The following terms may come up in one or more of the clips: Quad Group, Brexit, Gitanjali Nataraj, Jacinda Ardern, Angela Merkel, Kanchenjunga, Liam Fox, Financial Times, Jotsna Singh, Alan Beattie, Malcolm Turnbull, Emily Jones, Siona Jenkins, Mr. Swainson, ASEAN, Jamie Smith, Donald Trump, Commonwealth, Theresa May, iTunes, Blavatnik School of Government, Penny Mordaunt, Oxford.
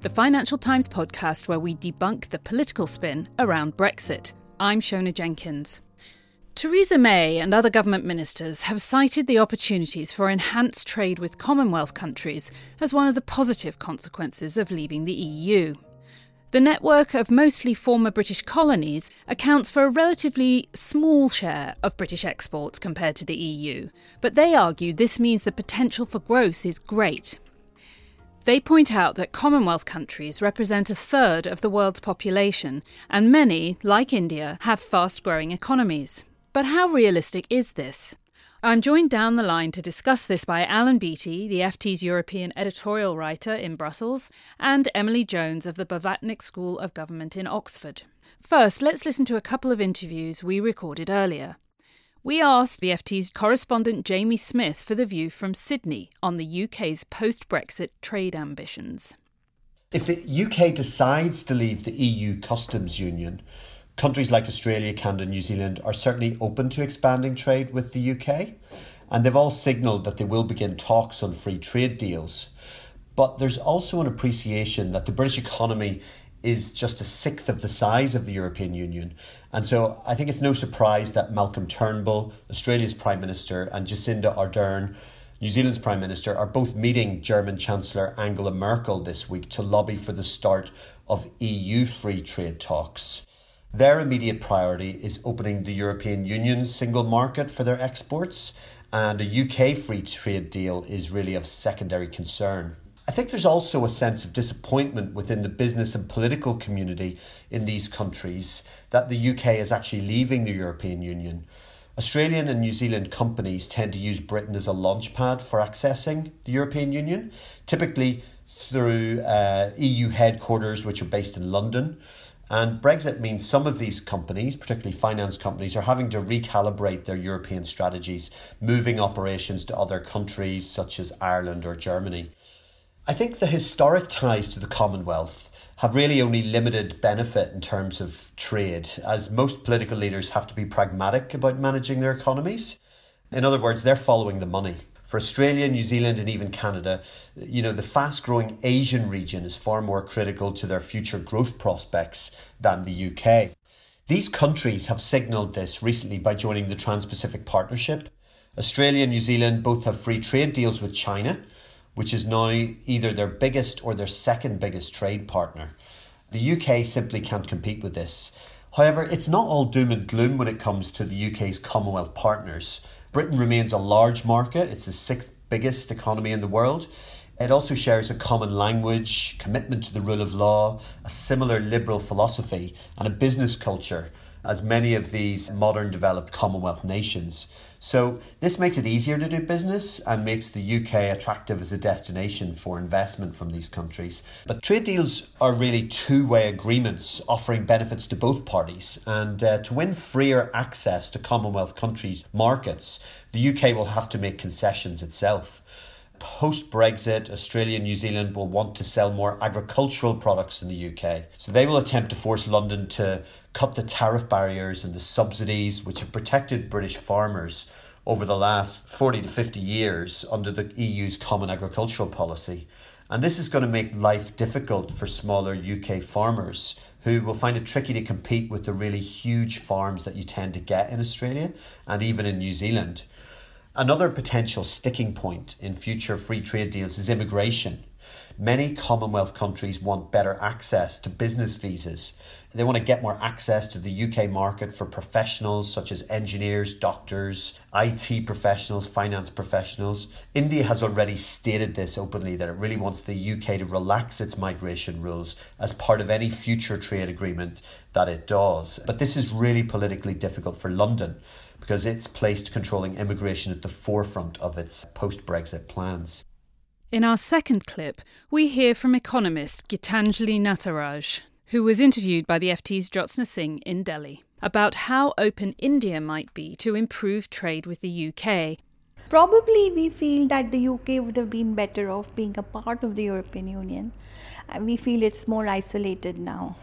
the Financial Times podcast where we debunk the political spin around Brexit. I'm Siona Jenkins. Theresa May and other government ministers have cited the opportunities for enhanced trade with Commonwealth countries as one of the positive consequences of leaving the EU. The network of mostly former British colonies accounts for a relatively small share of British exports compared to the EU, but they argue this means the potential for growth is great. They point out that Commonwealth countries represent a third of the world's population, and many, like India, have fast-growing economies. But how realistic is this? I'm joined down the line to discuss this by Alan Beattie, the FT's European editorial writer in Brussels, and Emily Jones of the Blavatnik School of Government in Oxford. First, let's listen to a couple of interviews we recorded earlier. We asked the FT's correspondent Jamie Smith for the view from Sydney on the UK's post-Brexit trade ambitions. If the UK decides to leave the EU customs union, countries like Australia, Canada, New Zealand are certainly open to expanding trade with the UK, and they've all signalled that they will begin talks on free trade deals. But there's also an appreciation that the British economy is just a sixth of the size of the European Union. And so I think it's no surprise that Malcolm Turnbull, Australia's Prime Minister, and Jacinda Ardern, New Zealand's Prime Minister, are both meeting German Chancellor Angela Merkel this week to lobby for the start of EU free trade talks. Their immediate priority is opening the European Union's single market for their exports, and a UK free trade deal is really of secondary concern. I think there's also a sense of disappointment within the business and political community in these countries that the UK is actually leaving the European Union. Australian and New Zealand companies tend to use Britain as a launchpad for accessing the European Union, typically through EU headquarters, which are based in London. And Brexit means some of these companies, particularly finance companies, are having to recalibrate their European strategies, moving operations to other countries such as Ireland or Germany. I think the historic ties to the Commonwealth have really only limited benefit in terms of trade, as most political leaders have to be pragmatic about managing their economies. In other words, they're following the money. For Australia, New Zealand and even Canada, the fast-growing Asian region is far more critical to their future growth prospects than the UK. These countries have signalled this recently by joining the Trans-Pacific Partnership. Australia and New Zealand both have free trade deals with China, which is now either their biggest or their second biggest trade partner. The UK simply can't compete with this. However, it's not all doom and gloom when it comes to the UK's Commonwealth partners. Britain remains a large market. It's the sixth biggest economy in the world. It also shares a common language, commitment to the rule of law, a similar liberal philosophy, and a business culture as many of these modern developed Commonwealth nations. So this makes it easier to do business and makes the UK attractive as a destination for investment from these countries. But trade deals are really two-way agreements offering benefits to both parties. And to win freer access to Commonwealth countries' markets, the UK will have to make concessions itself. Post-Brexit, Australia and New Zealand will want to sell more agricultural products in the UK. So they will attempt to force London to cut the tariff barriers and the subsidies which have protected British farmers over the last 40 to 50 years under the EU's Common Agricultural Policy. And this is going to make life difficult for smaller UK farmers who will find it tricky to compete with the really huge farms that you tend to get in Australia and even in New Zealand. Another potential sticking point in future free trade deals is immigration. Many Commonwealth countries want better access to business visas. They want to get more access to the UK market for professionals such as engineers, doctors, IT professionals, finance professionals. India has already stated this openly, that it really wants the UK to relax its migration rules as part of any future trade agreement that it does. But this is really politically difficult for London because it's placed controlling immigration at the forefront of its post-Brexit plans. In our second clip, we hear from economist Gitanjali Nataraj, who was interviewed by the FT's Jotsna Singh in Delhi, about how open India might be to improve trade with the UK. Probably we feel that the UK would have been better off being a part of the European Union. We feel it's more isolated now.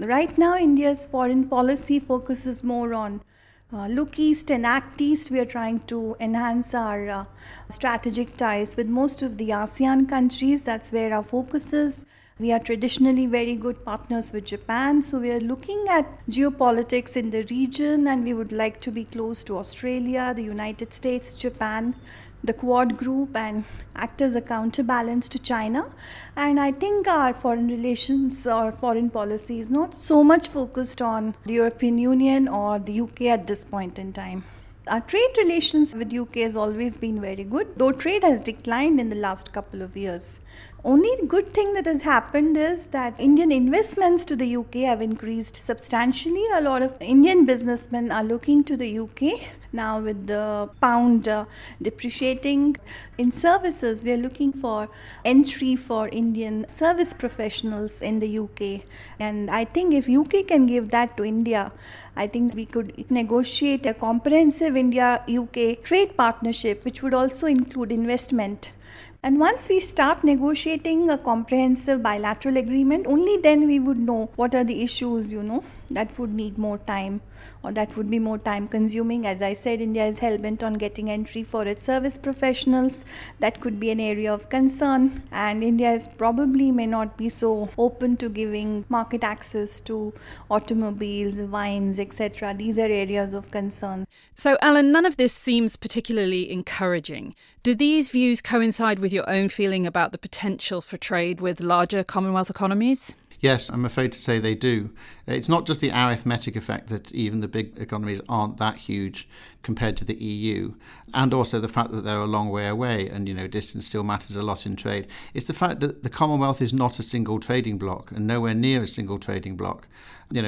Right now, India's foreign policy focuses more on look east and act east. We are trying to enhance our strategic ties with most of the ASEAN countries. That's where our focus is. We are traditionally very good partners with Japan, so we are looking at geopolitics in the region, and we would like to be close to Australia, the United States, Japan, the Quad Group, and act as a counterbalance to China. And I think our foreign relations or foreign policy is not so much focused on the European Union or the UK at this point in time. Our trade relations with UK has always been very good, though trade has declined in the last couple of years. Only good thing that has happened is that Indian investments to the UK have increased substantially. A lot of Indian businessmen are looking to the UK now with the pound depreciating. In services, we are looking for entry for Indian service professionals in the UK. And I think if UK can give that to India, I think we could negotiate a comprehensive India-UK trade partnership, which would also include investment. And once we start negotiating a comprehensive bilateral agreement, only then we would know what are the issues, that would need more time or that would be more time consuming. As I said, India is hell-bent on getting entry for its service professionals. That could be an area of concern. And India is probably may not be so open to giving market access to automobiles, wines, etc. These are areas of concern. So, Alan, none of this seems particularly encouraging. Do these views coincide with your own feeling about the potential for trade with larger Commonwealth economies? Yes, I'm afraid to say they do. It's not just the arithmetic effect that even the big economies aren't that huge compared to the EU, and also the fact that they're a long way away and, distance still matters a lot in trade. It's the fact that the Commonwealth is not a single trading bloc and nowhere near a single trading bloc.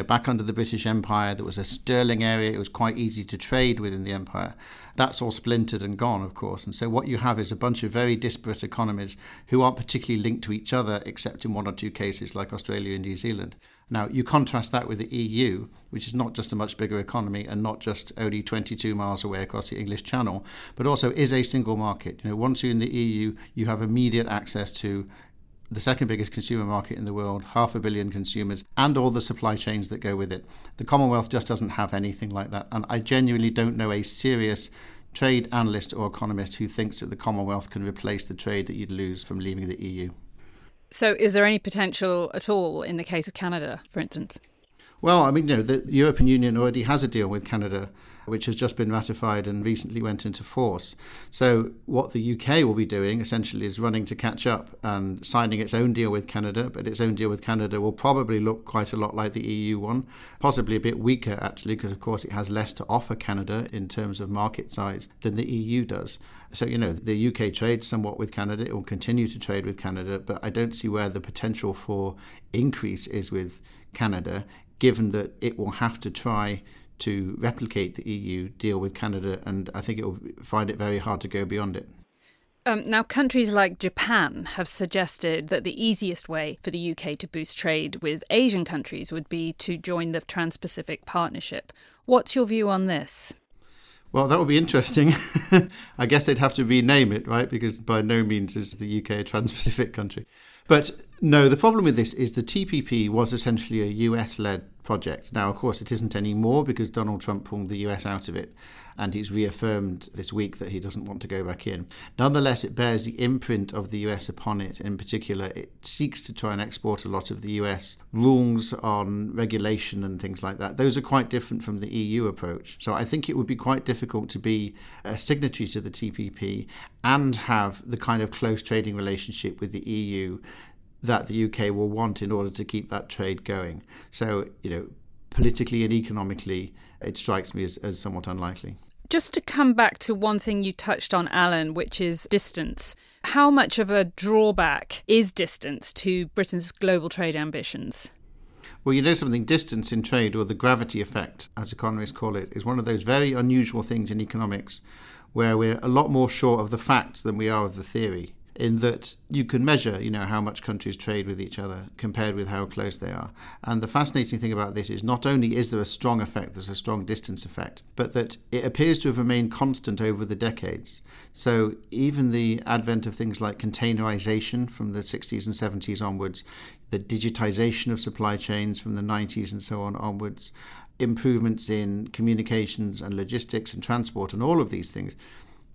Back under the British Empire, there was a sterling area. It was quite easy to trade within the empire. That's all splintered and gone, of course. And so what you have is a bunch of very disparate economies who aren't particularly linked to each other, except in one or two cases like Australia and New Zealand. Now, you contrast that with the EU, which is not just a much bigger economy and not just only 22 miles away across the English Channel, but also is a single market. Once you're in the EU, you have immediate access to the second biggest consumer market in the world, 500 million consumers, and all the supply chains that go with it. The Commonwealth just doesn't have anything like that. And I genuinely don't know a serious trade analyst or economist who thinks that the Commonwealth can replace the trade that you'd lose from leaving the EU. So is there any potential at all in the case of Canada, for instance? Well, the European Union already has a deal with Canada, which has just been ratified and recently went into force. So what the UK will be doing essentially is running to catch up and signing its own deal with Canada, but its own deal with Canada will probably look quite a lot like the EU one, possibly a bit weaker actually, because of course it has less to offer Canada in terms of market size than the EU does. So, the UK trades somewhat with Canada, it will continue to trade with Canada, but I don't see where the potential for increase is with Canada, given that it will have to try to replicate the EU deal with Canada, and I think it will find it very hard to go beyond it. Now, countries like Japan have suggested that the easiest way for the UK to boost trade with Asian countries would be to join the Trans-Pacific Partnership. What's your view on this? Well, that would be interesting. I guess they'd have to rename it, right? Because by no means is the UK a Trans-Pacific country. But No, the problem with this is the TPP was essentially a US-led project. Now, of course, it isn't anymore because Donald Trump pulled the US out of it, and he's reaffirmed this week that he doesn't want to go back in. Nonetheless, it bears the imprint of the US upon it. In particular, it seeks to try and export a lot of the US rules on regulation and things like that. Those are quite different from the EU approach. So I think it would be quite difficult to be a signatory to the TPP and have the kind of close trading relationship with the EU that the UK will want in order to keep that trade going. So, politically and economically, it strikes me as somewhat unlikely. Just to come back to one thing you touched on, Alan, which is distance. How much of a drawback is distance to Britain's global trade ambitions? Well, something, distance in trade, or the gravity effect, as economists call it, is one of those very unusual things in economics where we're a lot more sure of the facts than we are of the theory, in that you can measure, how much countries trade with each other compared with how close they are. And the fascinating thing about this is not only is there a strong effect, there's a strong distance effect, but that it appears to have remained constant over the decades. So even the advent of things like containerization from the 60s and 70s onwards, the digitization of supply chains from the 90s and so on onwards, improvements in communications and logistics and transport and all of these things,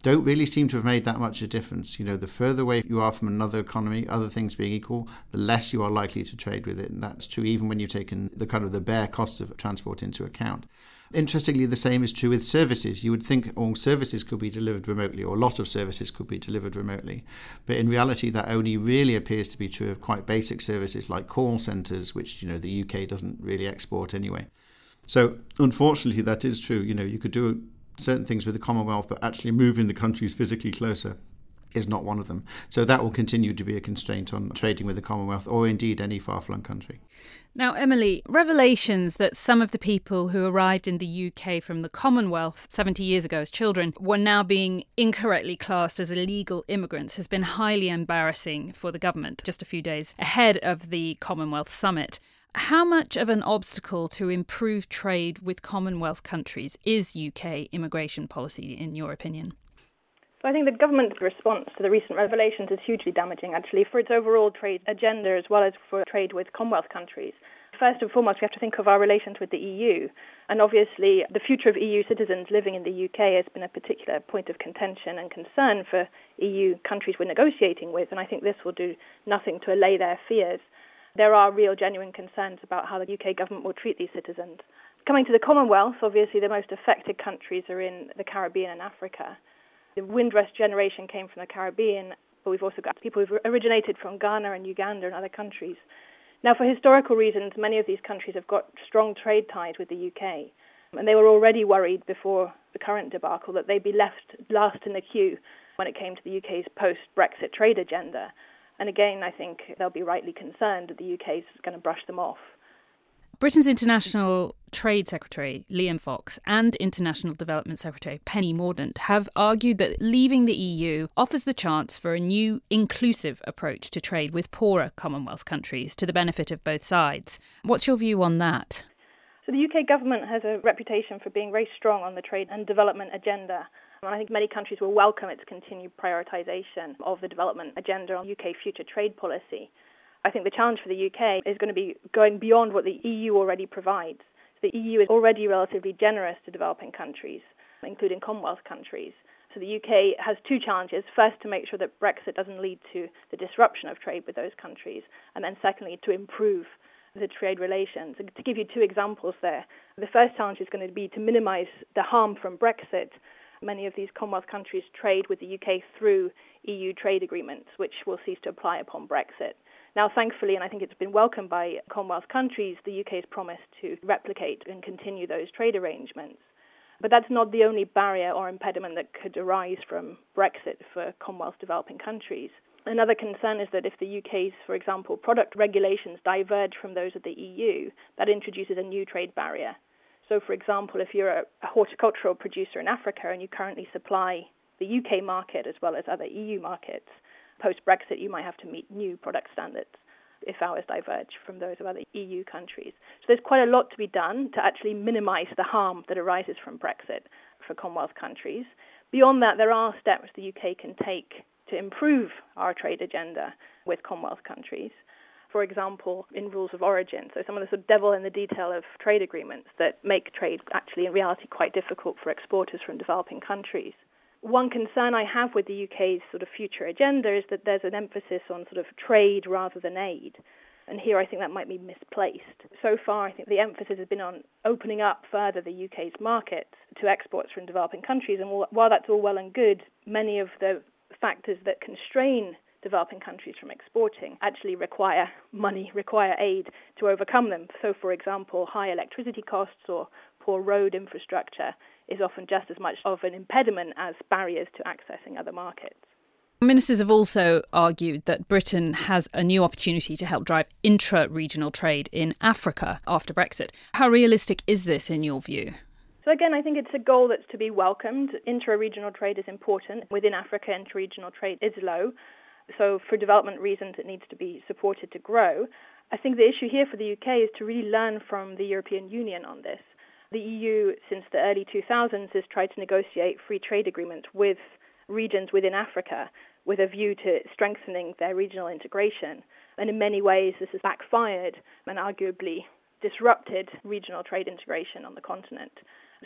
don't really seem to have made that much of a difference. The further away you are from another economy, other things being equal, the less you are likely to trade with it. And that's true even when you've taken the kind of the bare costs of transport into account. Interestingly, the same is true with services. You would think all services could be delivered remotely, or a lot of services could be delivered remotely. But in reality, that only really appears to be true of quite basic services like call centres, which, the UK doesn't really export anyway. So unfortunately, that is true. You could do certain things with the Commonwealth, but actually moving the countries physically closer is not one of them. So that will continue to be a constraint on trading with the Commonwealth, or indeed any far-flung country. Now, Emily, revelations that some of the people who arrived in the UK from the Commonwealth 70 years ago as children were now being incorrectly classed as illegal immigrants has been highly embarrassing for the government just a few days ahead of the Commonwealth summit. How much of an obstacle to improve trade with Commonwealth countries is UK immigration policy, in your opinion? So I think the government's response to the recent revelations is hugely damaging, actually, for its overall trade agenda as well as for trade with Commonwealth countries. First and foremost, we have to think of our relations with the EU. And obviously, the future of EU citizens living in the UK has been a particular point of contention and concern for EU countries we're negotiating with. And I think this will do nothing to allay their fears. There are real, genuine concerns about how the UK government will treat these citizens. Coming to the Commonwealth, obviously the most affected countries are in the Caribbean and Africa. The Windrush generation came from the Caribbean, but we've also got people who've originated from Ghana and Uganda and other countries. Now, for historical reasons, many of these countries have got strong trade ties with the UK, and they were already worried before the current debacle that they'd be left last in the queue when it came to the UK's post-Brexit trade agenda. And again, I think they'll be rightly concerned that the UK is going to brush them off. Britain's International Trade Secretary, Liam Fox, and International Development Secretary, Penny Mordaunt, have argued that leaving the EU offers the chance for a new, inclusive approach to trade with poorer Commonwealth countries to the benefit of both sides. What's your view on that? So the UK government has a reputation for being very strong on the trade and development agenda. And I think many countries will welcome its continued prioritisation of the development agenda on UK future trade policy. I think the challenge for the UK is going to be going beyond what the EU already provides. The EU is already relatively generous to developing countries, including Commonwealth countries. So the UK has two challenges. First, to make sure that Brexit doesn't lead to the disruption of trade with those countries. And then secondly, to improve the trade relations. And to give you two examples there, the first challenge is going to be to minimise the harm from Brexit. Many of these Commonwealth countries trade with the UK through EU trade agreements, which will cease to apply upon Brexit. Now, thankfully, and I think it's been welcomed by Commonwealth countries, the UK has promised to replicate and continue those trade arrangements. But that's not the only barrier or impediment that could arise from Brexit for Commonwealth developing countries. Another concern is that if the UK's, for example, product regulations diverge from those of the EU, that introduces a new trade barrier. So, for example, if you're a horticultural producer in Africa and you currently supply the UK market as well as other EU markets, post-Brexit you might have to meet new product standards if ours diverge from those of other EU countries. So there's quite a lot to be done to actually minimise the harm that arises from Brexit for Commonwealth countries. Beyond that, there are steps the UK can take to improve our trade agenda with Commonwealth countries. for example, in rules of origin. So some of the sort of devil in the detail of trade agreements that make trade actually in reality quite difficult for exporters from developing countries. One concern I have with the UK's sort of future agenda is that there's an emphasis on sort of trade rather than aid. And here I think that might be misplaced. So far, I think the emphasis has been on opening up further the UK's markets to exports from developing countries. And while that's all well and good, many of the factors that constrain developing countries from exporting actually require money, require aid to overcome them. So, for example, high electricity costs or poor road infrastructure is often just as much of an impediment as barriers to accessing other markets. Ministers have also argued that Britain has a new opportunity to help drive intra-regional trade in Africa after Brexit. How realistic is this in your view? So again, I think it's a goal that's to be welcomed. Intra-regional trade is important. Within Africa, intra-regional trade is low. So for development reasons, it needs to be supported to grow. I think the issue here for the UK is to really learn from the European Union on this. The EU, since the early 2000s, has tried to negotiate free trade agreements with regions within Africa with a view to strengthening their regional integration. And in many ways, this has backfired and arguably disrupted regional trade integration on the continent.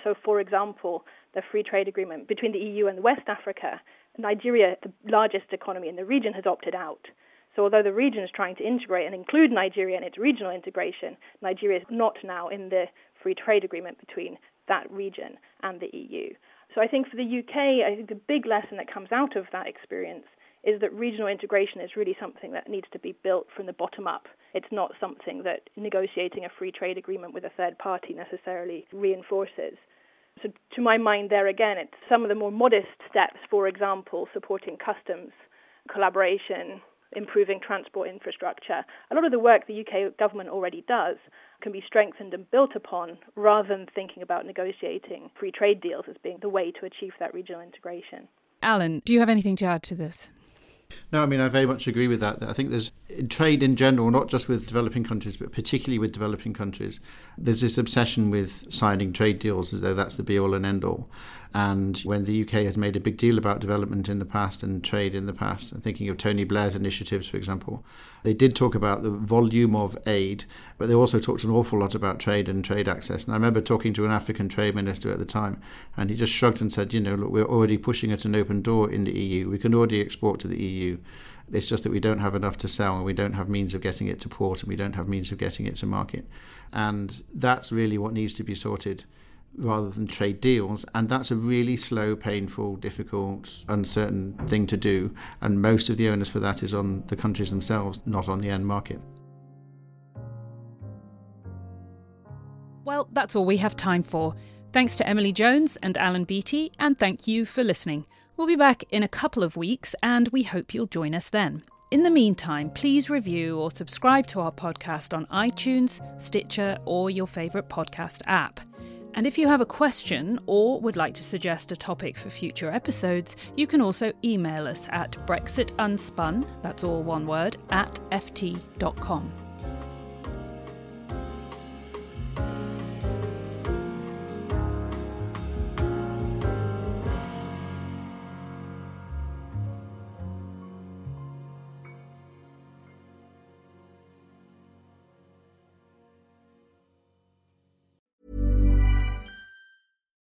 So, for example, the free trade agreement between the EU and West Africa, Nigeria, the largest economy in the region, has opted out. So although the region is trying to integrate and include Nigeria in its regional integration, Nigeria is not now in the free trade agreement between that region and the EU. So I think for the UK, I think the big lesson that comes out of that experience is that regional integration is really something that needs to be built from the bottom up. It's not something that negotiating a free trade agreement with a third party necessarily reinforces. So to my mind, there again, it's some of the more modest steps, for example, supporting customs, collaboration, improving transport infrastructure. A lot of the work the UK government already does can be strengthened and built upon rather than thinking about negotiating free trade deals as being the way to achieve that regional integration. Alan, do you have anything to add to this? No, I mean, I very much agree with that. I think there's trade in general, not just with developing countries, but particularly with developing countries. There's this obsession with signing trade deals as though that's the be-all and end-all. And when the UK has made a big deal about development in the past and trade in the past, I'm thinking of Tony Blair's initiatives, for example, they did talk about the volume of aid, but they also talked an awful lot about trade and trade access. And I remember talking to an African trade minister at the time, and he just shrugged and said, you know, look, we're already pushing at an open door in the EU. We can already export to the EU. It's just that we don't have enough to sell and we don't have means of getting it to port and we don't have means of getting it to market. And that's really what needs to be sorted, rather than trade deals. And that's a really slow, painful, difficult, uncertain thing to do. And most of the onus for that is on the countries themselves, not on the end market. Well, that's all we have time for. Thanks to Emily Jones and Alan Beattie, and thank you for listening. We'll be back in a couple of weeks, and we hope you'll join us then. In the meantime, please review or subscribe to our podcast on iTunes, Stitcher, or your favourite podcast app. And if you have a question or would like to suggest a topic for future episodes, you can also email us at brexitunspun, that's all one word, at ft.com.